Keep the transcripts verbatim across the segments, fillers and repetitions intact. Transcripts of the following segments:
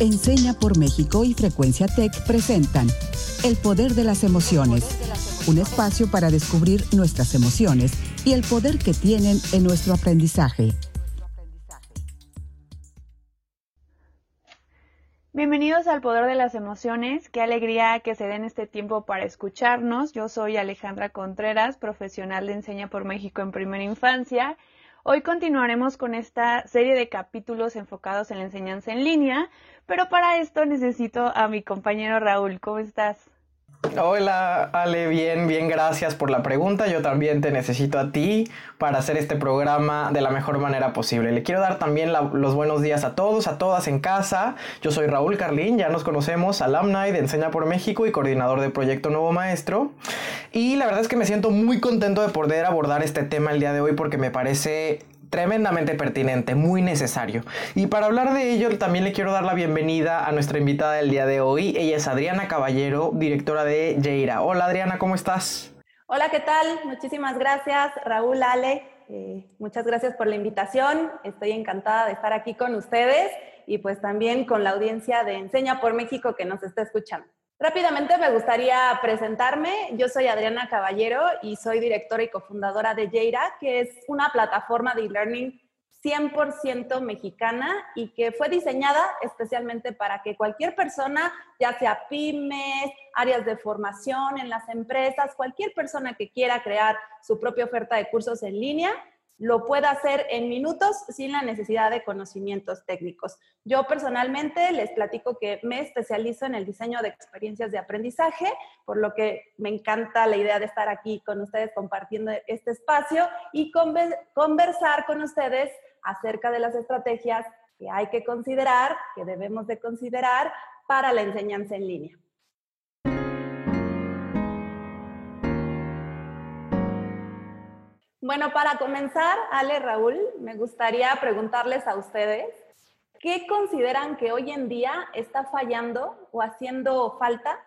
Enseña por México y Frecuencia Tech presentan El Poder de las Emociones, un espacio para descubrir nuestras emociones y el poder que tienen en nuestro aprendizaje. Bienvenidos al Poder de las Emociones. Qué alegría que se den este tiempo para escucharnos. Yo soy Alejandra Contreras, profesional de Enseña por México en Primera Infancia. Hoy continuaremos con esta serie de capítulos enfocados en la enseñanza en línea, pero para esto necesito a mi compañero Raúl. ¿Cómo estás? Hola, Ale. Bien, bien. Gracias por la pregunta. Yo también te necesito a ti para hacer este programa de la mejor manera posible. Le quiero dar también la, los buenos días a todos, a todas en casa. Yo soy Raúl Carlin, ya nos conocemos, alumni de Enseña por México y coordinador de Proyecto Nuevo Maestro. Y la verdad es que me siento muy contento de poder abordar este tema el día de hoy porque me parece tremendamente pertinente, muy necesario. Y para hablar de ello, también le quiero dar la bienvenida a nuestra invitada del día de hoy. Ella es Adriana Caballero, directora de Yeira. Hola, Adriana, ¿cómo estás? Hola, ¿qué tal? Muchísimas gracias, Raúl, Ale. Eh, muchas gracias por la invitación. Estoy encantada de estar aquí con ustedes y pues también con la audiencia de Enseña por México que nos está escuchando. Rápidamente me gustaría presentarme. Yo soy Adriana Caballero y soy directora y cofundadora de Yeira, que es una plataforma de e-learning cien por ciento mexicana y que fue diseñada especialmente para que cualquier persona, ya sea pymes, áreas de formación en las empresas, cualquier persona que quiera crear su propia oferta de cursos en línea, lo pueda hacer en minutos sin la necesidad de conocimientos técnicos. Yo personalmente les platico que me especializo en el diseño de experiencias de aprendizaje, por lo que me encanta la idea de estar aquí con ustedes compartiendo este espacio y conversar con ustedes acerca de las estrategias que hay que considerar, que debemos de considerar para la enseñanza en línea. Bueno, para comenzar, Ale, Raúl, me gustaría preguntarles a ustedes, ¿qué consideran que hoy en día está fallando o haciendo falta,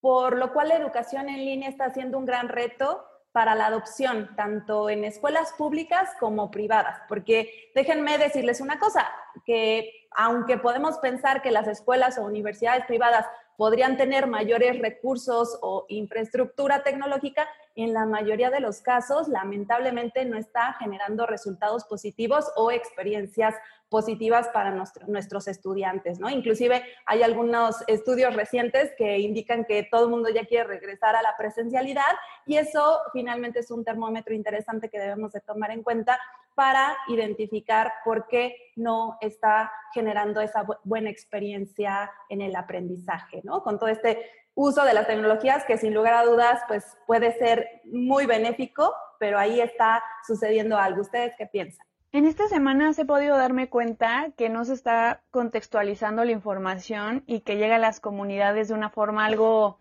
por lo cual la educación en línea está siendo un gran reto para la adopción, tanto en escuelas públicas como privadas? Porque déjenme decirles una cosa, que aunque podemos pensar que las escuelas o universidades privadas podrían tener mayores recursos o infraestructura tecnológica, en la mayoría de los casos, lamentablemente, no está generando resultados positivos o experiencias positivas para nuestro, nuestros estudiantes, ¿no? Inclusive hay algunos estudios recientes que indican que todo el mundo ya quiere regresar a la presencialidad y eso finalmente es un termómetro interesante que debemos de tomar en cuenta para identificar por qué no está generando esa bu- buena experiencia en el aprendizaje, ¿no? Con todo este uso de las tecnologías que sin lugar a dudas pues puede ser muy benéfico, pero ahí está sucediendo algo. ¿Ustedes qué piensan? En estas semanas he podido darme cuenta que no se está contextualizando la información y que llega a las comunidades de una forma algo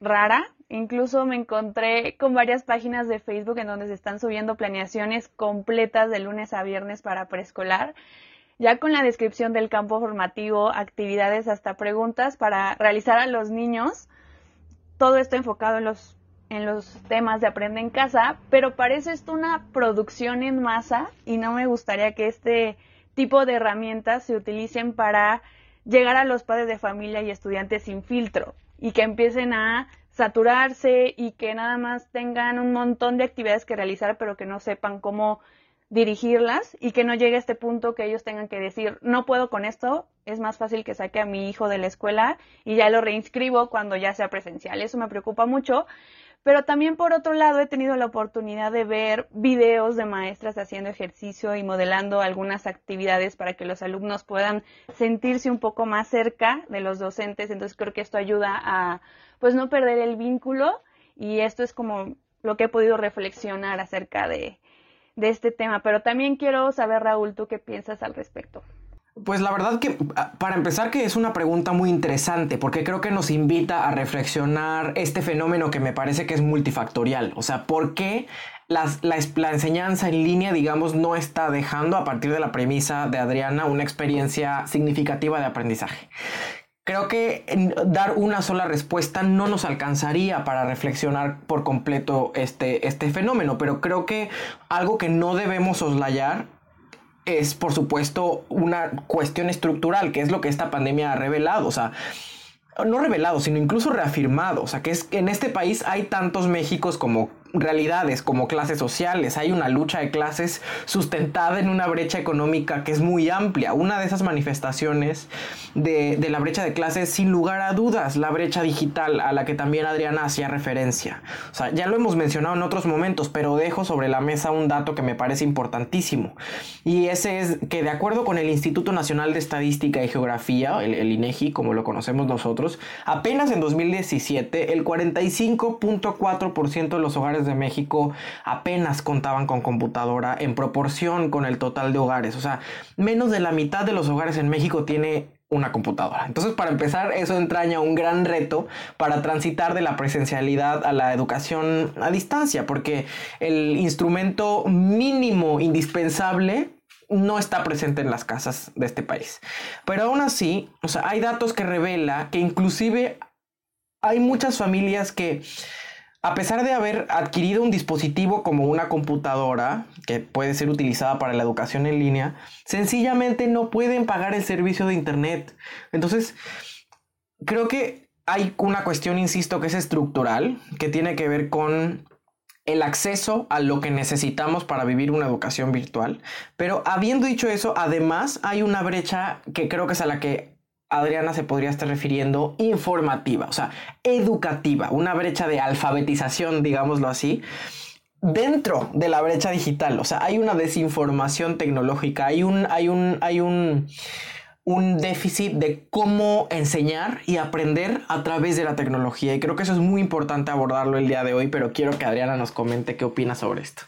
rara. Incluso me encontré con varias páginas de Facebook en donde se están subiendo planeaciones completas de lunes a viernes para preescolar, ya con la descripción del campo formativo, actividades, hasta preguntas para realizar a los niños. Todo esto enfocado en los, en los temas de Aprende en Casa, pero parece esto una producción en masa y no me gustaría que este tipo de herramientas se utilicen para llegar a los padres de familia y estudiantes sin filtro y que empiecen a saturarse y que nada más tengan un montón de actividades que realizar, pero que no sepan cómo dirigirlas y que no llegue a este punto que ellos tengan que decir, no puedo con esto, es más fácil que saque a mi hijo de la escuela y ya lo reinscribo cuando ya sea presencial. Eso me preocupa mucho, pero también por otro lado he tenido la oportunidad de ver videos de maestras haciendo ejercicio y modelando algunas actividades para que los alumnos puedan sentirse un poco más cerca de los docentes, entonces creo que esto ayuda a pues no perder el vínculo y esto es como lo que he podido reflexionar acerca de de este tema, pero también quiero saber, Raúl, ¿tú qué piensas al respecto? Pues la verdad que, para empezar, que es una pregunta muy interesante, porque creo que nos invita a reflexionar este fenómeno que me parece que es multifactorial. O sea, ¿por qué las, la, la enseñanza en línea, digamos, no está dejando, a partir de la premisa de Adriana, una experiencia significativa de aprendizaje? Creo que dar una sola respuesta no nos alcanzaría para reflexionar por completo este, este fenómeno, pero creo que algo que no debemos soslayar es, por supuesto, una cuestión estructural, que es lo que esta pandemia ha revelado, o sea, no revelado, sino incluso reafirmado, o sea, que es que en este país hay tantos Méxicos como realidades, como clases sociales, hay una lucha de clases sustentada en una brecha económica que es muy amplia. Una de esas manifestaciones de, de la brecha de clases, sin lugar a dudas, la brecha digital a la que también Adriana hacía referencia. O sea, ya lo hemos mencionado en otros momentos, pero dejo sobre la mesa un dato que me parece importantísimo, y ese es que, de acuerdo con el Instituto Nacional de Estadística y Geografía, el, el INEGI, como lo conocemos nosotros, apenas en dos mil diecisiete el cuarenta y cinco punto cuatro por ciento de los hogares de México apenas contaban con computadora en proporción con el total de hogares. O sea, menos de la mitad de los hogares en México tiene una computadora. Entonces, para empezar, eso entraña un gran reto para transitar de la presencialidad a la educación a distancia, porque el instrumento mínimo indispensable no está presente en las casas de este país. Pero aún así, o sea, hay datos que revela que inclusive hay muchas familias que, a pesar de haber adquirido un dispositivo como una computadora, que puede ser utilizada para la educación en línea, sencillamente no pueden pagar el servicio de internet. Entonces, creo que hay una cuestión, insisto, que es estructural, que tiene que ver con el acceso a lo que necesitamos para vivir una educación virtual. Pero habiendo dicho eso, además hay una brecha que creo que es a la que Adriana se podría estar refiriendo, informativa, o sea, educativa, una brecha de alfabetización, digámoslo así, dentro de la brecha digital. O sea, hay una desinformación tecnológica, hay un, hay un, hay un, un déficit de cómo enseñar y aprender a través de la tecnología, y creo que eso es muy importante abordarlo el día de hoy, pero quiero que Adriana nos comente qué opina sobre esto.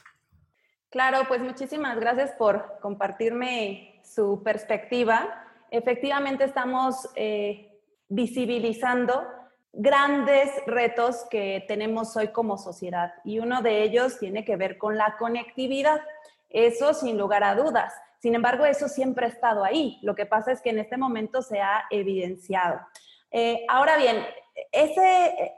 Claro, pues muchísimas gracias por compartirme su perspectiva. Efectivamente, estamos eh, visibilizando grandes retos que tenemos hoy como sociedad, y uno de ellos tiene que ver con la conectividad, eso sin lugar a dudas. Sin embargo, eso siempre ha estado ahí, lo que pasa es que en este momento se ha evidenciado. Eh, ahora bien, ese,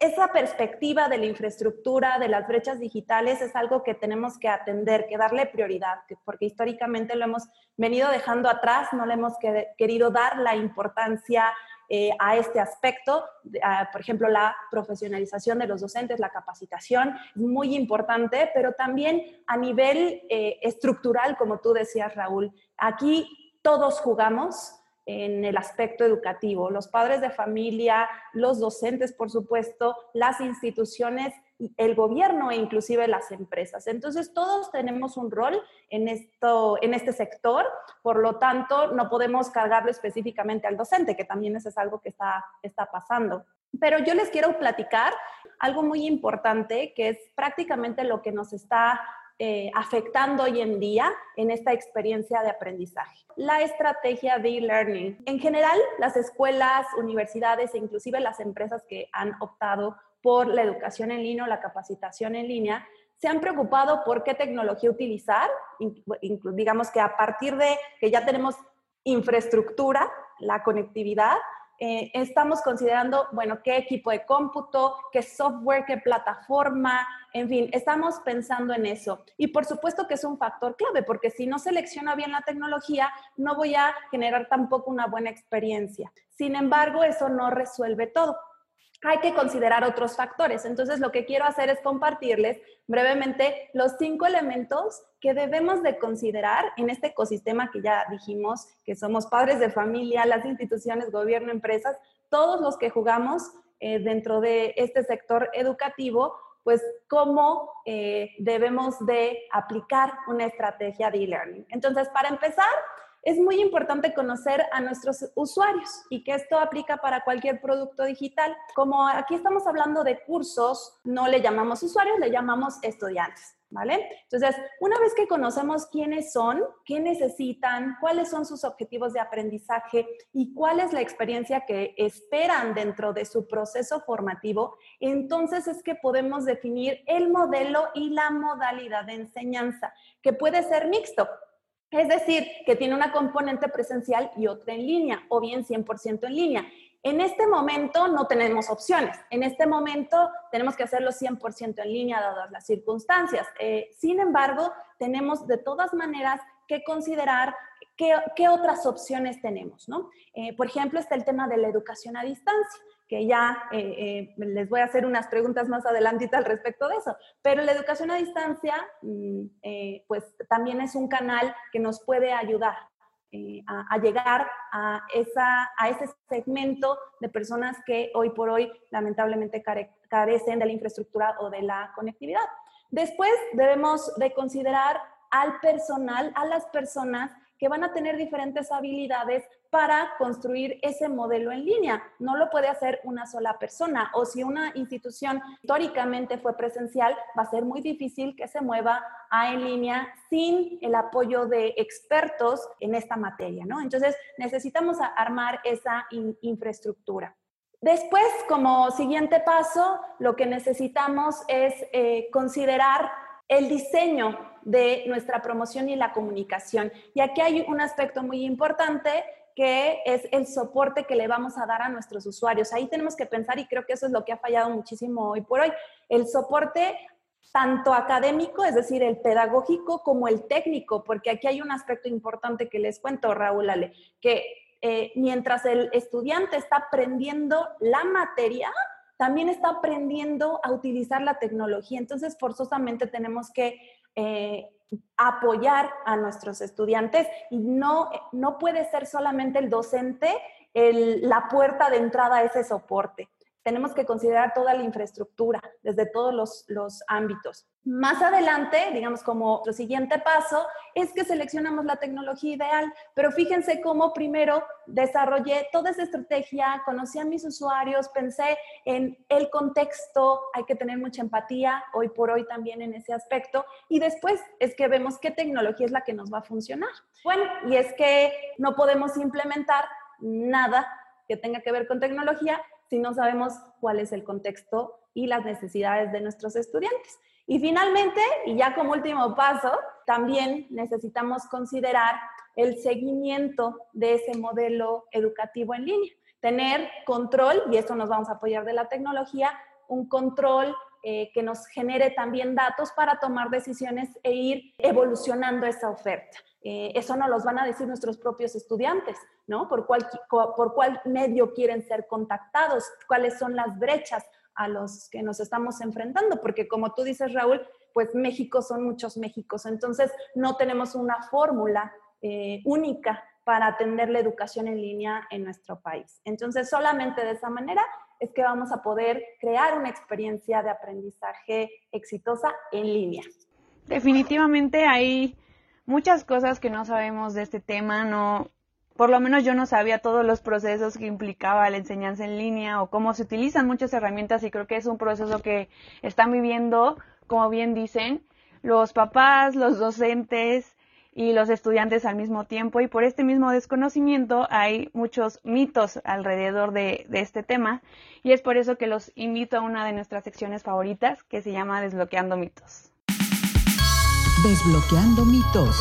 esa perspectiva de la infraestructura, de las brechas digitales, es algo que tenemos que atender, que darle prioridad, porque históricamente lo hemos venido dejando atrás, no le hemos querido dar la importancia eh, a este aspecto. Uh, por ejemplo, la profesionalización de los docentes, la capacitación, es muy importante, pero también a nivel eh, estructural, como tú decías, Raúl, aquí todos jugamos en el aspecto educativo, los padres de familia, los docentes, por supuesto, las instituciones, el gobierno e inclusive las empresas. Entonces, todos tenemos un rol en, esto, en este sector, por lo tanto, no podemos cargarlo específicamente al docente, que también eso es algo que está, está pasando. Pero yo les quiero platicar algo muy importante, que es prácticamente lo que nos está Eh, afectando hoy en día en esta experiencia de aprendizaje. La estrategia de e-learning. En general, las escuelas, universidades e inclusive las empresas que han optado por la educación en línea o la capacitación en línea se han preocupado por qué tecnología utilizar. Inclu- digamos que a partir de que ya tenemos infraestructura, la conectividad, Eh, estamos considerando, bueno, qué equipo de cómputo, qué software, qué plataforma, en fin, estamos pensando en eso. Y por supuesto que es un factor clave, porque si no selecciono bien la tecnología, no voy a generar tampoco una buena experiencia. Sin embargo, eso no resuelve todo. Hay que considerar otros factores. Entonces, lo que quiero hacer es compartirles brevemente los cinco elementos que debemos de considerar en este ecosistema que ya dijimos, que somos padres de familia, las instituciones, gobierno, empresas, todos los que jugamos eh, dentro de este sector educativo, pues cómo eh, debemos de aplicar una estrategia de e-learning. Entonces, para empezar, es muy importante conocer a nuestros usuarios, y que esto aplica para cualquier producto digital. Como aquí estamos hablando de cursos, no le llamamos usuarios, le llamamos estudiantes, ¿vale? Entonces, una vez que conocemos quiénes son, qué necesitan, cuáles son sus objetivos de aprendizaje y cuál es la experiencia que esperan dentro de su proceso formativo, entonces es que podemos definir el modelo y la modalidad de enseñanza, que puede ser mixto. Es decir, que tiene una componente presencial y otra en línea, o bien cien por ciento en línea. En este momento no tenemos opciones. En este momento tenemos que hacerlo cien por ciento en línea, dadas las circunstancias. Eh, sin embargo, tenemos de todas maneras que considerar qué, qué otras opciones tenemos, ¿no? Eh, por ejemplo, está el tema de la educación a distancia, que ya eh, eh, les voy a hacer unas preguntas más adelantita al respecto de eso. Pero la educación a distancia, eh, pues también es un canal que nos puede ayudar eh, a, a llegar a, esa, a ese segmento de personas que hoy por hoy lamentablemente care, carecen de la infraestructura o de la conectividad. Después debemos de considerar al personal, a las personas que van a tener diferentes habilidades para construir ese modelo en línea. No lo puede hacer una sola persona, o si una institución históricamente fue presencial, va a ser muy difícil que se mueva a en línea sin el apoyo de expertos en esta materia, ¿no? Entonces necesitamos armar esa in- infraestructura. Después, como siguiente paso, lo que necesitamos es eh, considerar el diseño de nuestra promoción y la comunicación. Y aquí hay un aspecto muy importante que es el soporte que le vamos a dar a nuestros usuarios. Ahí tenemos que pensar, y creo que eso es lo que ha fallado muchísimo hoy por hoy, el soporte tanto académico, es decir, el pedagógico, como el técnico, porque aquí hay un aspecto importante que les cuento, Raúl, Ale, que eh, mientras el estudiante está aprendiendo la materia, también está aprendiendo a utilizar la tecnología. Entonces, forzosamente tenemos que Eh, apoyar a nuestros estudiantes, y no, no puede ser solamente el docente el, la puerta de entrada a ese soporte. Tenemos que considerar toda la infraestructura desde todos los, los ámbitos. Más adelante, digamos como el siguiente paso, es que seleccionamos la tecnología ideal, pero fíjense cómo primero desarrollé toda esa estrategia, conocí a mis usuarios, pensé en el contexto, hay que tener mucha empatía hoy por hoy también en ese aspecto, y después es que vemos qué tecnología es la que nos va a funcionar. Bueno, y es que no podemos implementar nada que tenga que ver con tecnología si no sabemos cuál es el contexto y las necesidades de nuestros estudiantes. Y finalmente, y ya como último paso, también necesitamos considerar el seguimiento de ese modelo educativo en línea. Tener control, y esto nos vamos a apoyar de la tecnología, un control eh, que nos genere también datos para tomar decisiones e ir evolucionando esa oferta. Eh, eso no los van a decir nuestros propios estudiantes, ¿no? Por cuál, por cuál medio quieren ser contactados, cuáles son las brechas a los que nos estamos enfrentando, porque como tú dices, Raúl, pues México son muchos Méxicos, entonces no tenemos una fórmula eh, única para atender la educación en línea en nuestro país. Entonces, solamente de esa manera es que vamos a poder crear una experiencia de aprendizaje exitosa en línea. Definitivamente hay muchas cosas que no sabemos de este tema, no, por lo menos yo no sabía todos los procesos que implicaba la enseñanza en línea o cómo se utilizan muchas herramientas, y creo que es un proceso que están viviendo, como bien dicen, los papás, los docentes y los estudiantes al mismo tiempo, y por este mismo desconocimiento hay muchos mitos alrededor de, de este tema, y es por eso que los invito a una de nuestras secciones favoritas que se llama Desbloqueando Mitos. Desbloqueando mitos.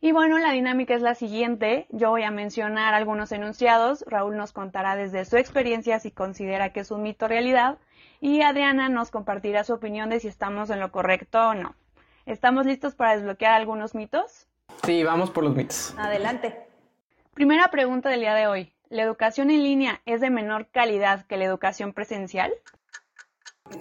Y bueno, la dinámica es la siguiente. Yo voy a mencionar algunos enunciados. Raúl nos contará desde su experiencia si considera que es un mito o realidad. Y Adriana nos compartirá su opinión de si estamos en lo correcto o no. ¿Estamos listos para desbloquear algunos mitos? Sí, vamos por los mitos. Adelante. Primera pregunta del día de hoy. ¿La educación en línea es de menor calidad que la educación presencial?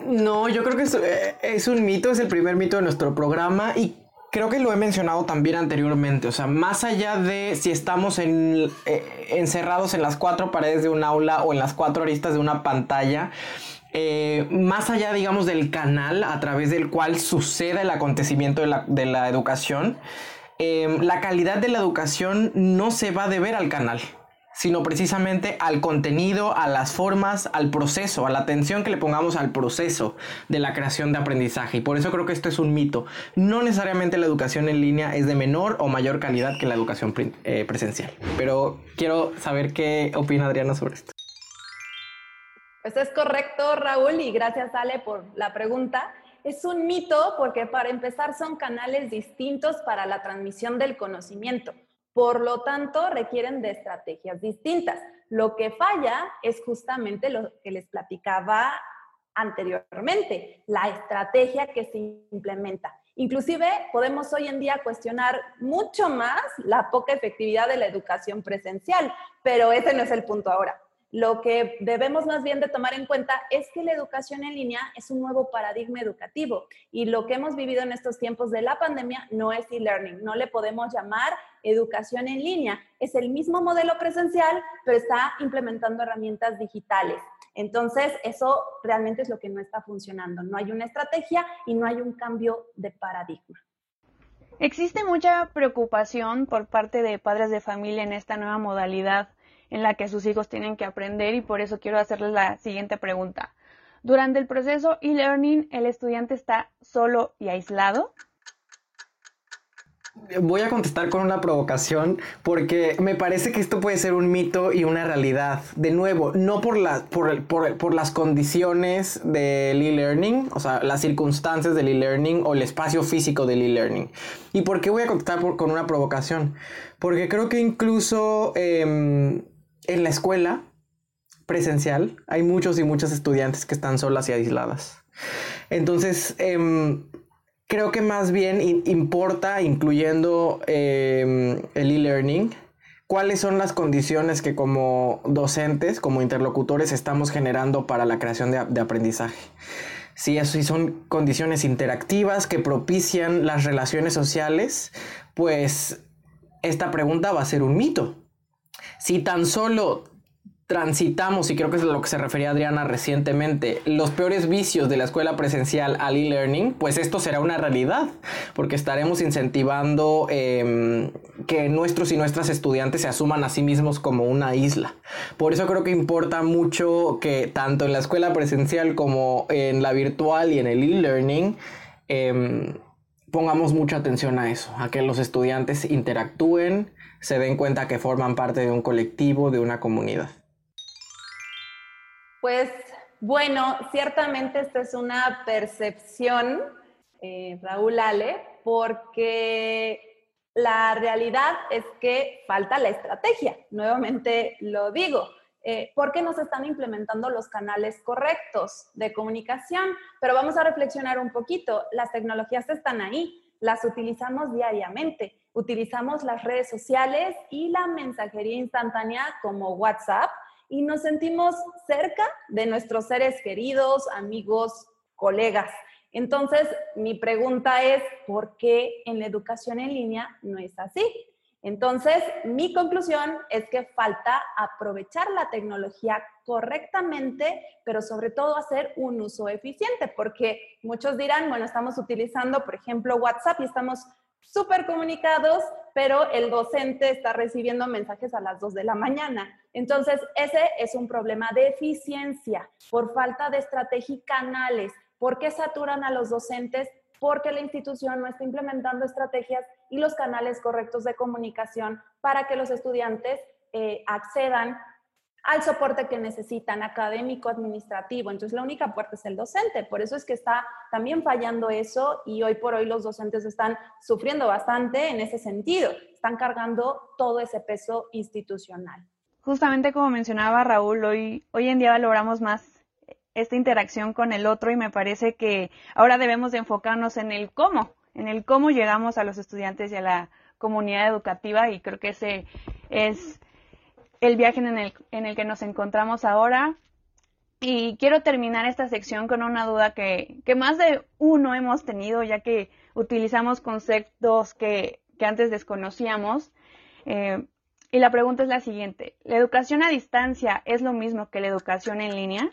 No, yo creo que es, es un mito, es el primer mito de nuestro programa, y creo que lo he mencionado también anteriormente. O sea, más allá de si estamos en, eh, encerrados en las cuatro paredes de un aula o en las cuatro aristas de una pantalla, eh, más allá, digamos, del canal a través del cual sucede el acontecimiento de la, de la educación, eh, la calidad de la educación no se va a deber al canal, sino precisamente al contenido, a las formas, al proceso, a la atención que le pongamos al proceso de la creación de aprendizaje. Y por eso creo que esto es un mito. No necesariamente la educación en línea es de menor o mayor calidad que la educación pre- eh, presencial. Pero quiero saber qué opina Adriana sobre esto. Pues es correcto, Raúl, y gracias, Ale, por la pregunta. Es un mito porque, para empezar, son canales distintos para la transmisión del conocimiento. Por lo tanto, requieren de estrategias distintas. Lo que falla es justamente lo que les platicaba anteriormente, la estrategia que se implementa. Inclusive podemos hoy en día cuestionar mucho más la poca efectividad de la educación presencial, pero ese no es el punto ahora. Lo que debemos más bien de tomar en cuenta es que la educación en línea es un nuevo paradigma educativo y lo que hemos vivido en estos tiempos de la pandemia no es e-learning, no le podemos llamar educación en línea. Es el mismo modelo presencial, pero está implementando herramientas digitales. Entonces, eso realmente es lo que no está funcionando. No hay una estrategia y no hay un cambio de paradigma. Existe mucha preocupación por parte de padres de familia en esta nueva modalidad en la que sus hijos tienen que aprender, y por eso quiero hacerles la siguiente pregunta. ¿Durante el proceso e-learning el estudiante está solo y aislado? Voy a contestar con una provocación porque me parece que esto puede ser un mito y una realidad. De nuevo, no por, la, por, por, por las condiciones del e-learning, o sea, las circunstancias del e-learning o el espacio físico del e-learning. ¿Y por qué voy a contestar por, con una provocación? Porque creo que incluso eh, en la escuela presencial hay muchos y muchas estudiantes que están solas y aisladas. Entonces... Eh, Creo que más bien importa, incluyendo eh, el e-learning, cuáles son las condiciones que como docentes, como interlocutores, estamos generando para la creación de, de aprendizaje. Si, eso, si son condiciones interactivas que propician las relaciones sociales, pues esta pregunta va a ser un mito. Si tan solo transitamos, y creo que es a lo que se refería Adriana recientemente, los peores vicios de la escuela presencial al e-learning, pues esto será una realidad, porque estaremos incentivando eh, que nuestros y nuestras estudiantes se asuman a sí mismos como una isla. Por eso creo que importa mucho que tanto en la escuela presencial como en la virtual y en el e-learning eh, pongamos mucha atención a eso, a que los estudiantes interactúen, se den cuenta que forman parte de un colectivo, de una comunidad. Pues bueno, ciertamente esta es una percepción, eh, Raúl, Ale, porque la realidad es que falta la estrategia, nuevamente lo digo, eh, porque no se están implementando los canales correctos de comunicación. Pero vamos a reflexionar un poquito, las tecnologías están ahí, las utilizamos diariamente, utilizamos las redes sociales y la mensajería instantánea como WhatsApp, y nos sentimos cerca de nuestros seres queridos, amigos, colegas. Entonces, mi pregunta es, ¿por qué en la educación en línea no es así? Entonces, mi conclusión es que falta aprovechar la tecnología correctamente, pero sobre todo hacer un uso eficiente, porque muchos dirán, bueno, estamos utilizando, por ejemplo, WhatsApp y estamos súper comunicados, pero el docente está recibiendo mensajes a las dos de la mañana. Entonces, ese es un problema de eficiencia, por falta de estrategia y canales. ¿Por qué saturan a los docentes? Porque la institución no está implementando estrategias y los canales correctos de comunicación para que los estudiantes eh, accedan al soporte que necesitan, académico, administrativo. Entonces, la única puerta es el docente. Por eso es que está también fallando eso, y hoy por hoy los docentes están sufriendo bastante en ese sentido. Están cargando todo ese peso institucional. Justamente como mencionaba Raúl, hoy, hoy en día valoramos más esta interacción con el otro, y me parece que ahora debemos de enfocarnos en el cómo, en el cómo llegamos a los estudiantes y a la comunidad educativa, y creo que ese es el viaje en el, en el que nos encontramos ahora. Y quiero terminar esta sección con una duda que, que más de uno hemos tenido, ya que utilizamos conceptos que, que antes desconocíamos. Eh, y la pregunta es la siguiente: ¿la educación a distancia es lo mismo que la educación en línea?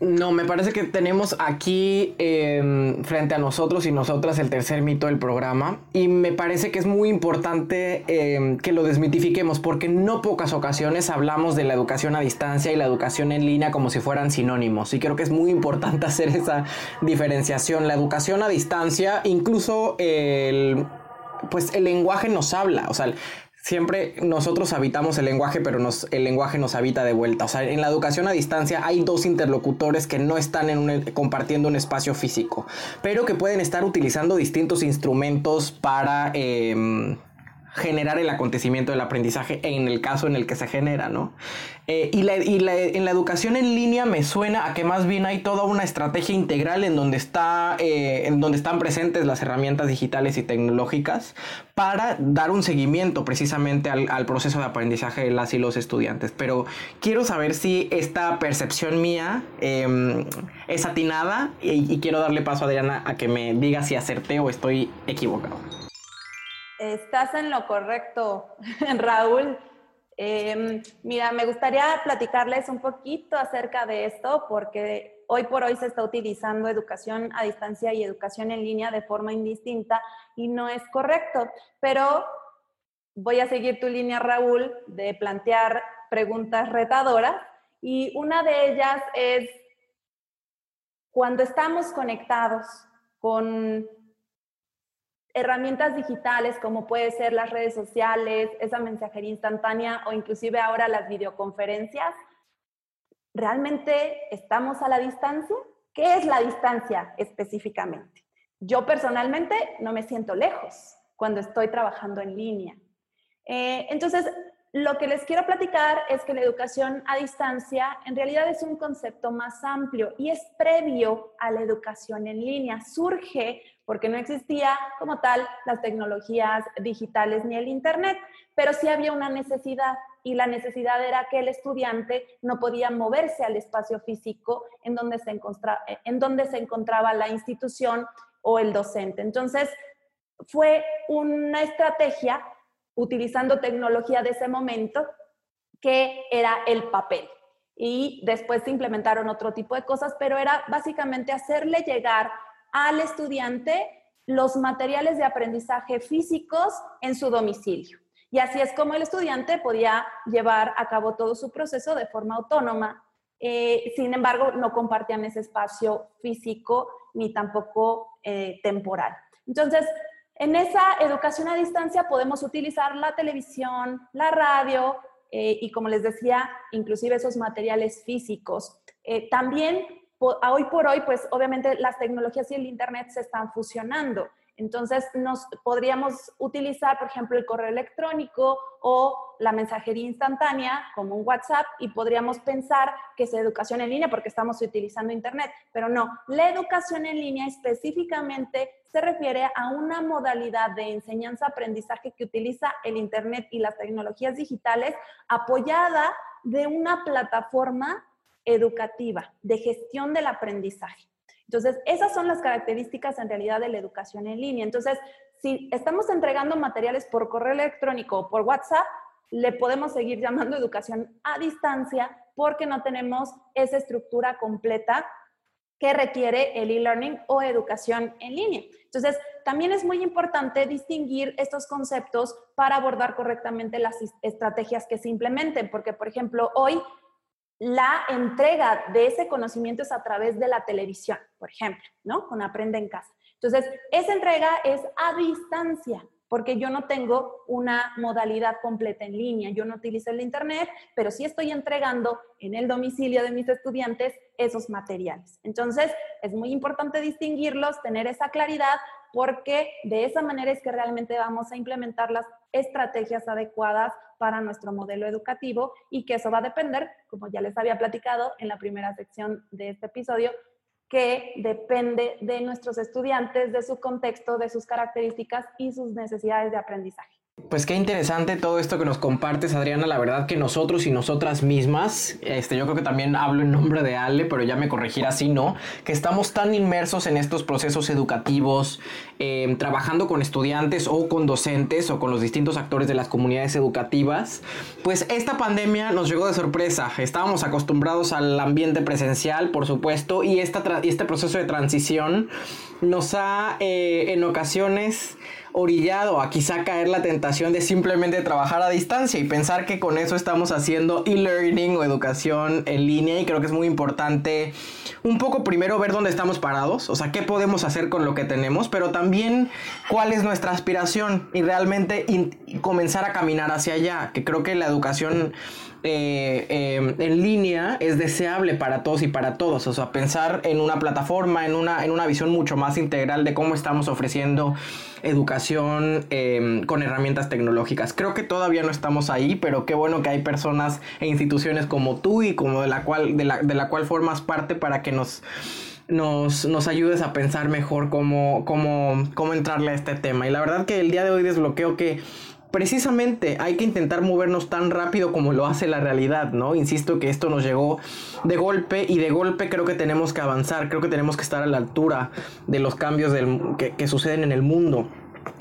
No, me parece que tenemos aquí eh, frente a nosotros y nosotras el tercer mito del programa, y me parece que es muy importante eh, que lo desmitifiquemos, porque en no pocas ocasiones hablamos de la educación a distancia y la educación en línea como si fueran sinónimos, y creo que es muy importante hacer esa diferenciación. La educación a distancia, incluso el, pues el lenguaje nos habla, o sea... Siempre nosotros habitamos el lenguaje, pero nos, el lenguaje nos habita de vuelta. O sea, en la educación a distancia hay dos interlocutores que no están en un, compartiendo un espacio físico, pero que pueden estar utilizando distintos instrumentos para eh, generar el acontecimiento del aprendizaje en el caso en el que se genera, ¿no? Eh, y la, y la, en la educación en línea me suena a que más bien hay toda una estrategia integral en donde, está, eh, en donde están presentes las herramientas digitales y tecnológicas para dar un seguimiento precisamente al, al proceso de aprendizaje de las y los estudiantes. Pero quiero saber si esta percepción mía eh, es atinada y, y quiero darle paso a Adriana a que me diga si acerté o estoy equivocado. Estás en lo correcto, Raúl. Eh, mira, me gustaría platicarles un poquito acerca de esto, porque hoy por hoy se está utilizando educación a distancia y educación en línea de forma indistinta y no es correcto. Pero voy a seguir tu línea, Raúl, de plantear preguntas retadoras, y una de ellas es, cuando estamos conectados con herramientas digitales como puede ser las redes sociales, esa mensajería instantánea o inclusive ahora las videoconferencias, ¿realmente estamos a la distancia? ¿Qué es la distancia específicamente? Yo personalmente no me siento lejos cuando estoy trabajando en línea. Eh, entonces, lo que les quiero platicar es que la educación a distancia en realidad es un concepto más amplio y es previo a la educación en línea. Surge porque no existía como tal las tecnologías digitales ni el internet, pero sí había una necesidad, y la necesidad era que el estudiante no podía moverse al espacio físico en donde se encontraba, en donde se encontraba la institución o el docente. Entonces, fue una estrategia utilizando tecnología de ese momento, que era el papel. Y después se implementaron otro tipo de cosas, pero era básicamente hacerle llegar al estudiante los materiales de aprendizaje físicos en su domicilio. Y así es como el estudiante podía llevar a cabo todo su proceso de forma autónoma. Eh, sin embargo, no compartían ese espacio físico ni tampoco eh, temporal. Entonces, en esa educación a distancia podemos utilizar la televisión, la radio eh, y, como les decía, inclusive esos materiales físicos. Eh, también, po- hoy por hoy, pues obviamente las tecnologías y el internet se están fusionando. Entonces, nos podríamos utilizar, por ejemplo, el correo electrónico o la mensajería instantánea como un WhatsApp, y podríamos pensar que es educación en línea porque estamos utilizando internet, pero no. La educación en línea específicamente se refiere a una modalidad de enseñanza-aprendizaje que utiliza el internet y las tecnologías digitales apoyada de una plataforma educativa de gestión del aprendizaje. Entonces, esas son las características en realidad de la educación en línea. Entonces, si estamos entregando materiales por correo electrónico o por WhatsApp, le podemos seguir llamando educación a distancia porque no tenemos esa estructura completa que requiere el e-learning o educación en línea. Entonces, también es muy importante distinguir estos conceptos para abordar correctamente las estrategias que se implementen, porque, por ejemplo, hoy la entrega de ese conocimiento es a través de la televisión, por ejemplo, ¿no? Con Aprende en Casa. Entonces, esa entrega es a distancia, porque yo no tengo una modalidad completa en línea. Yo no utilizo el internet, pero sí estoy entregando en el domicilio de mis estudiantes esos materiales. Entonces, es muy importante distinguirlos, tener esa claridad, porque de esa manera es que realmente vamos a implementar las estrategias adecuadas para nuestro modelo educativo, y que eso va a depender, como ya les había platicado en la primera sección de este episodio, que depende de nuestros estudiantes, de su contexto, de sus características y sus necesidades de aprendizaje. Pues qué interesante todo esto que nos compartes, Adriana. La verdad que nosotros y nosotras mismas, este, yo creo que también hablo en nombre de Ale, pero ya me corregirá si no, que estamos tan inmersos en estos procesos educativos, eh, trabajando con estudiantes o con docentes o con los distintos actores de las comunidades educativas. Pues esta pandemia nos llegó de sorpresa. Estábamos acostumbrados al ambiente presencial, por supuesto, y esta tra- este proceso de transición nos ha, eh, en ocasiones, orillado a quizá caer la tentación de simplemente trabajar a distancia y pensar que con eso estamos haciendo e-learning o educación en línea. Y creo que es muy importante un poco primero ver dónde estamos parados, o sea, qué podemos hacer con lo que tenemos, pero también cuál es nuestra aspiración y realmente in- comenzar a caminar hacia allá, que creo que la educación eh, eh, en línea es deseable para todos y para todos. O sea, pensar en una plataforma, en una, en una visión mucho más integral de cómo estamos ofreciendo educación eh, con herramientas tecnológicas. Creo que todavía no estamos ahí, pero qué bueno que hay personas e instituciones como tú y como de la cual, de la, de la cual formas parte, para que nos... Nos, nos ayudes a pensar mejor cómo, cómo, cómo entrarle a este tema. Y la verdad que el día de hoy desbloqueo que precisamente hay que intentar movernos tan rápido como lo hace la realidad, ¿no? Insisto que esto nos llegó de golpe, y de golpe creo que tenemos que avanzar, creo que tenemos que estar a la altura de los cambios del, que, que suceden en el mundo.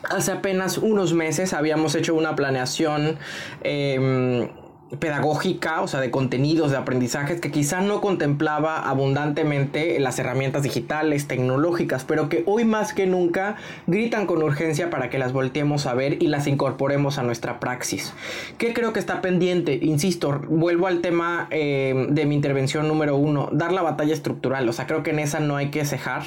Hace apenas unos meses habíamos hecho una planeación eh, pedagógica, o sea, de contenidos, de aprendizajes, que quizás no contemplaba abundantemente las herramientas digitales, tecnológicas, pero que hoy más que nunca gritan con urgencia para que las volteemos a ver y las incorporemos a nuestra praxis. ¿Qué creo que está pendiente? Insisto, vuelvo al tema eh, de mi intervención número uno, dar la batalla estructural. O sea, creo que en esa no hay que cejar,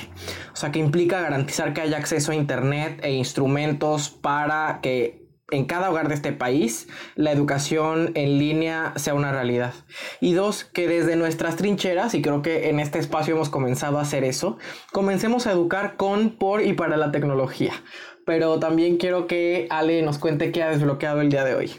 o sea, que implica garantizar que haya acceso a internet e instrumentos para que en cada hogar de este país la educación en línea sea una realidad. Y dos, que desde nuestras trincheras, y creo que en este espacio hemos comenzado a hacer eso, comencemos a educar con, por y para la tecnología. Pero también quiero que Ale nos cuente qué ha desbloqueado el día de hoy.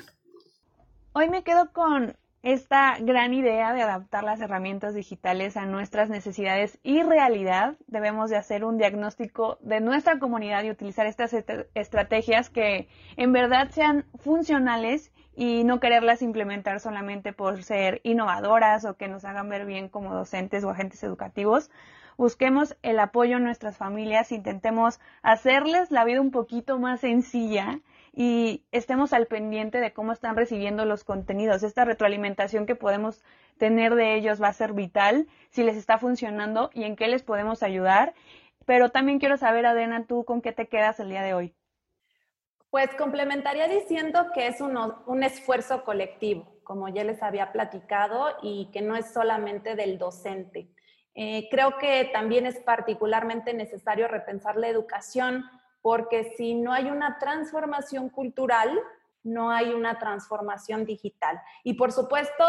Hoy me quedo con esta gran idea de adaptar las herramientas digitales a nuestras necesidades y realidad. Debemos de hacer un diagnóstico de nuestra comunidad y utilizar estas est- estrategias que en verdad sean funcionales y no quererlas implementar solamente por ser innovadoras o que nos hagan ver bien como docentes o agentes educativos. Busquemos el apoyo en nuestras familias, intentemos hacerles la vida un poquito más sencilla y estemos al pendiente de cómo están recibiendo los contenidos. Esta retroalimentación que podemos tener de ellos va a ser vital, si les está funcionando y en qué les podemos ayudar. Pero también quiero saber, Adriana, ¿tú con qué te quedas el día de hoy? Pues complementaría diciendo que es uno, un esfuerzo colectivo, como ya les había platicado, y que no es solamente del docente. Eh, creo que también es particularmente necesario repensar la educación, porque si no hay una transformación cultural, no hay una transformación digital. Y por supuesto,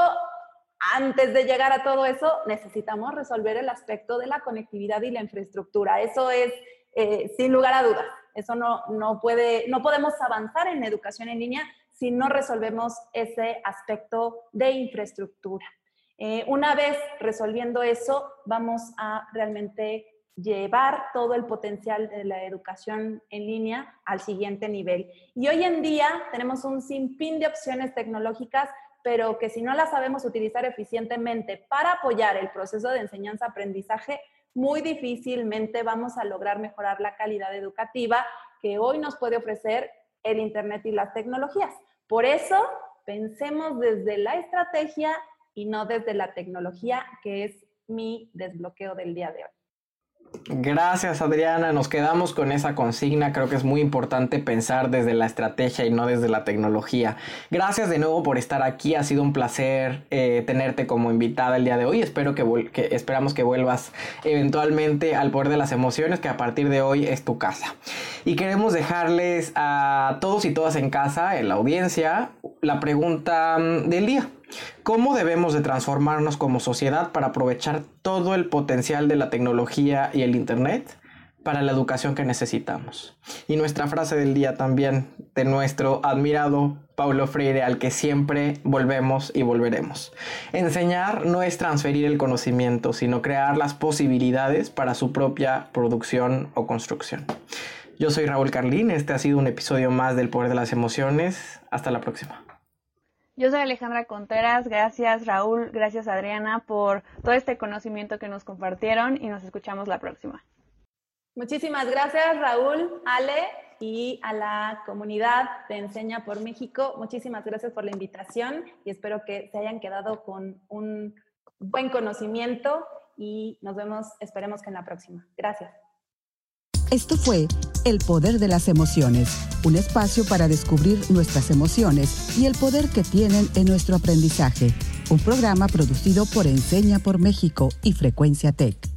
antes de llegar a todo eso, necesitamos resolver el aspecto de la conectividad y la infraestructura. Eso es, eh, sin lugar a dudas, eso no, no puede, no podemos avanzar en educación en línea si no resolvemos ese aspecto de infraestructura. Eh, una vez resolviendo eso, vamos a realmente llevar todo el potencial de la educación en línea al siguiente nivel. Y hoy en día tenemos un sinfín de opciones tecnológicas, pero que si no las sabemos utilizar eficientemente para apoyar el proceso de enseñanza-aprendizaje, muy difícilmente vamos a lograr mejorar la calidad educativa que hoy nos puede ofrecer el internet y las tecnologías. Por eso, pensemos desde la estrategia y no desde la tecnología, que es mi desbloqueo del día de hoy. Gracias, Adriana, nos quedamos con esa consigna. Creo que es muy importante pensar desde la estrategia y no desde la tecnología. Gracias de nuevo por estar aquí, ha sido un placer eh, tenerte como invitada el día de hoy. Espero que, vol- que esperamos que vuelvas eventualmente al Poder de las Emociones, que a partir de hoy es tu casa. Y queremos dejarles a todos y todas en casa, en la audiencia, la pregunta del día. ¿Cómo debemos de transformarnos como sociedad para aprovechar todo el potencial de la tecnología y el internet para la educación que necesitamos? Y nuestra frase del día también, de nuestro admirado Paulo Freire, al que siempre volvemos y volveremos. Enseñar no es transferir el conocimiento, sino crear las posibilidades para su propia producción o construcción. Yo soy Raúl Carlin, este ha sido un episodio más del Poder de las Emociones. Hasta la próxima. Yo soy Alejandra Contreras, gracias Raúl, gracias Adriana por todo este conocimiento que nos compartieron y nos escuchamos la próxima. Muchísimas gracias Raúl, Ale y a la comunidad de Enseña por México. Muchísimas gracias por la invitación y espero que se hayan quedado con un buen conocimiento y nos vemos, esperemos que en la próxima. Gracias. Esto fue El Poder de las Emociones, un espacio para descubrir nuestras emociones y el poder que tienen en nuestro aprendizaje. Un programa producido por Enseña por México y Frecuencia Tech.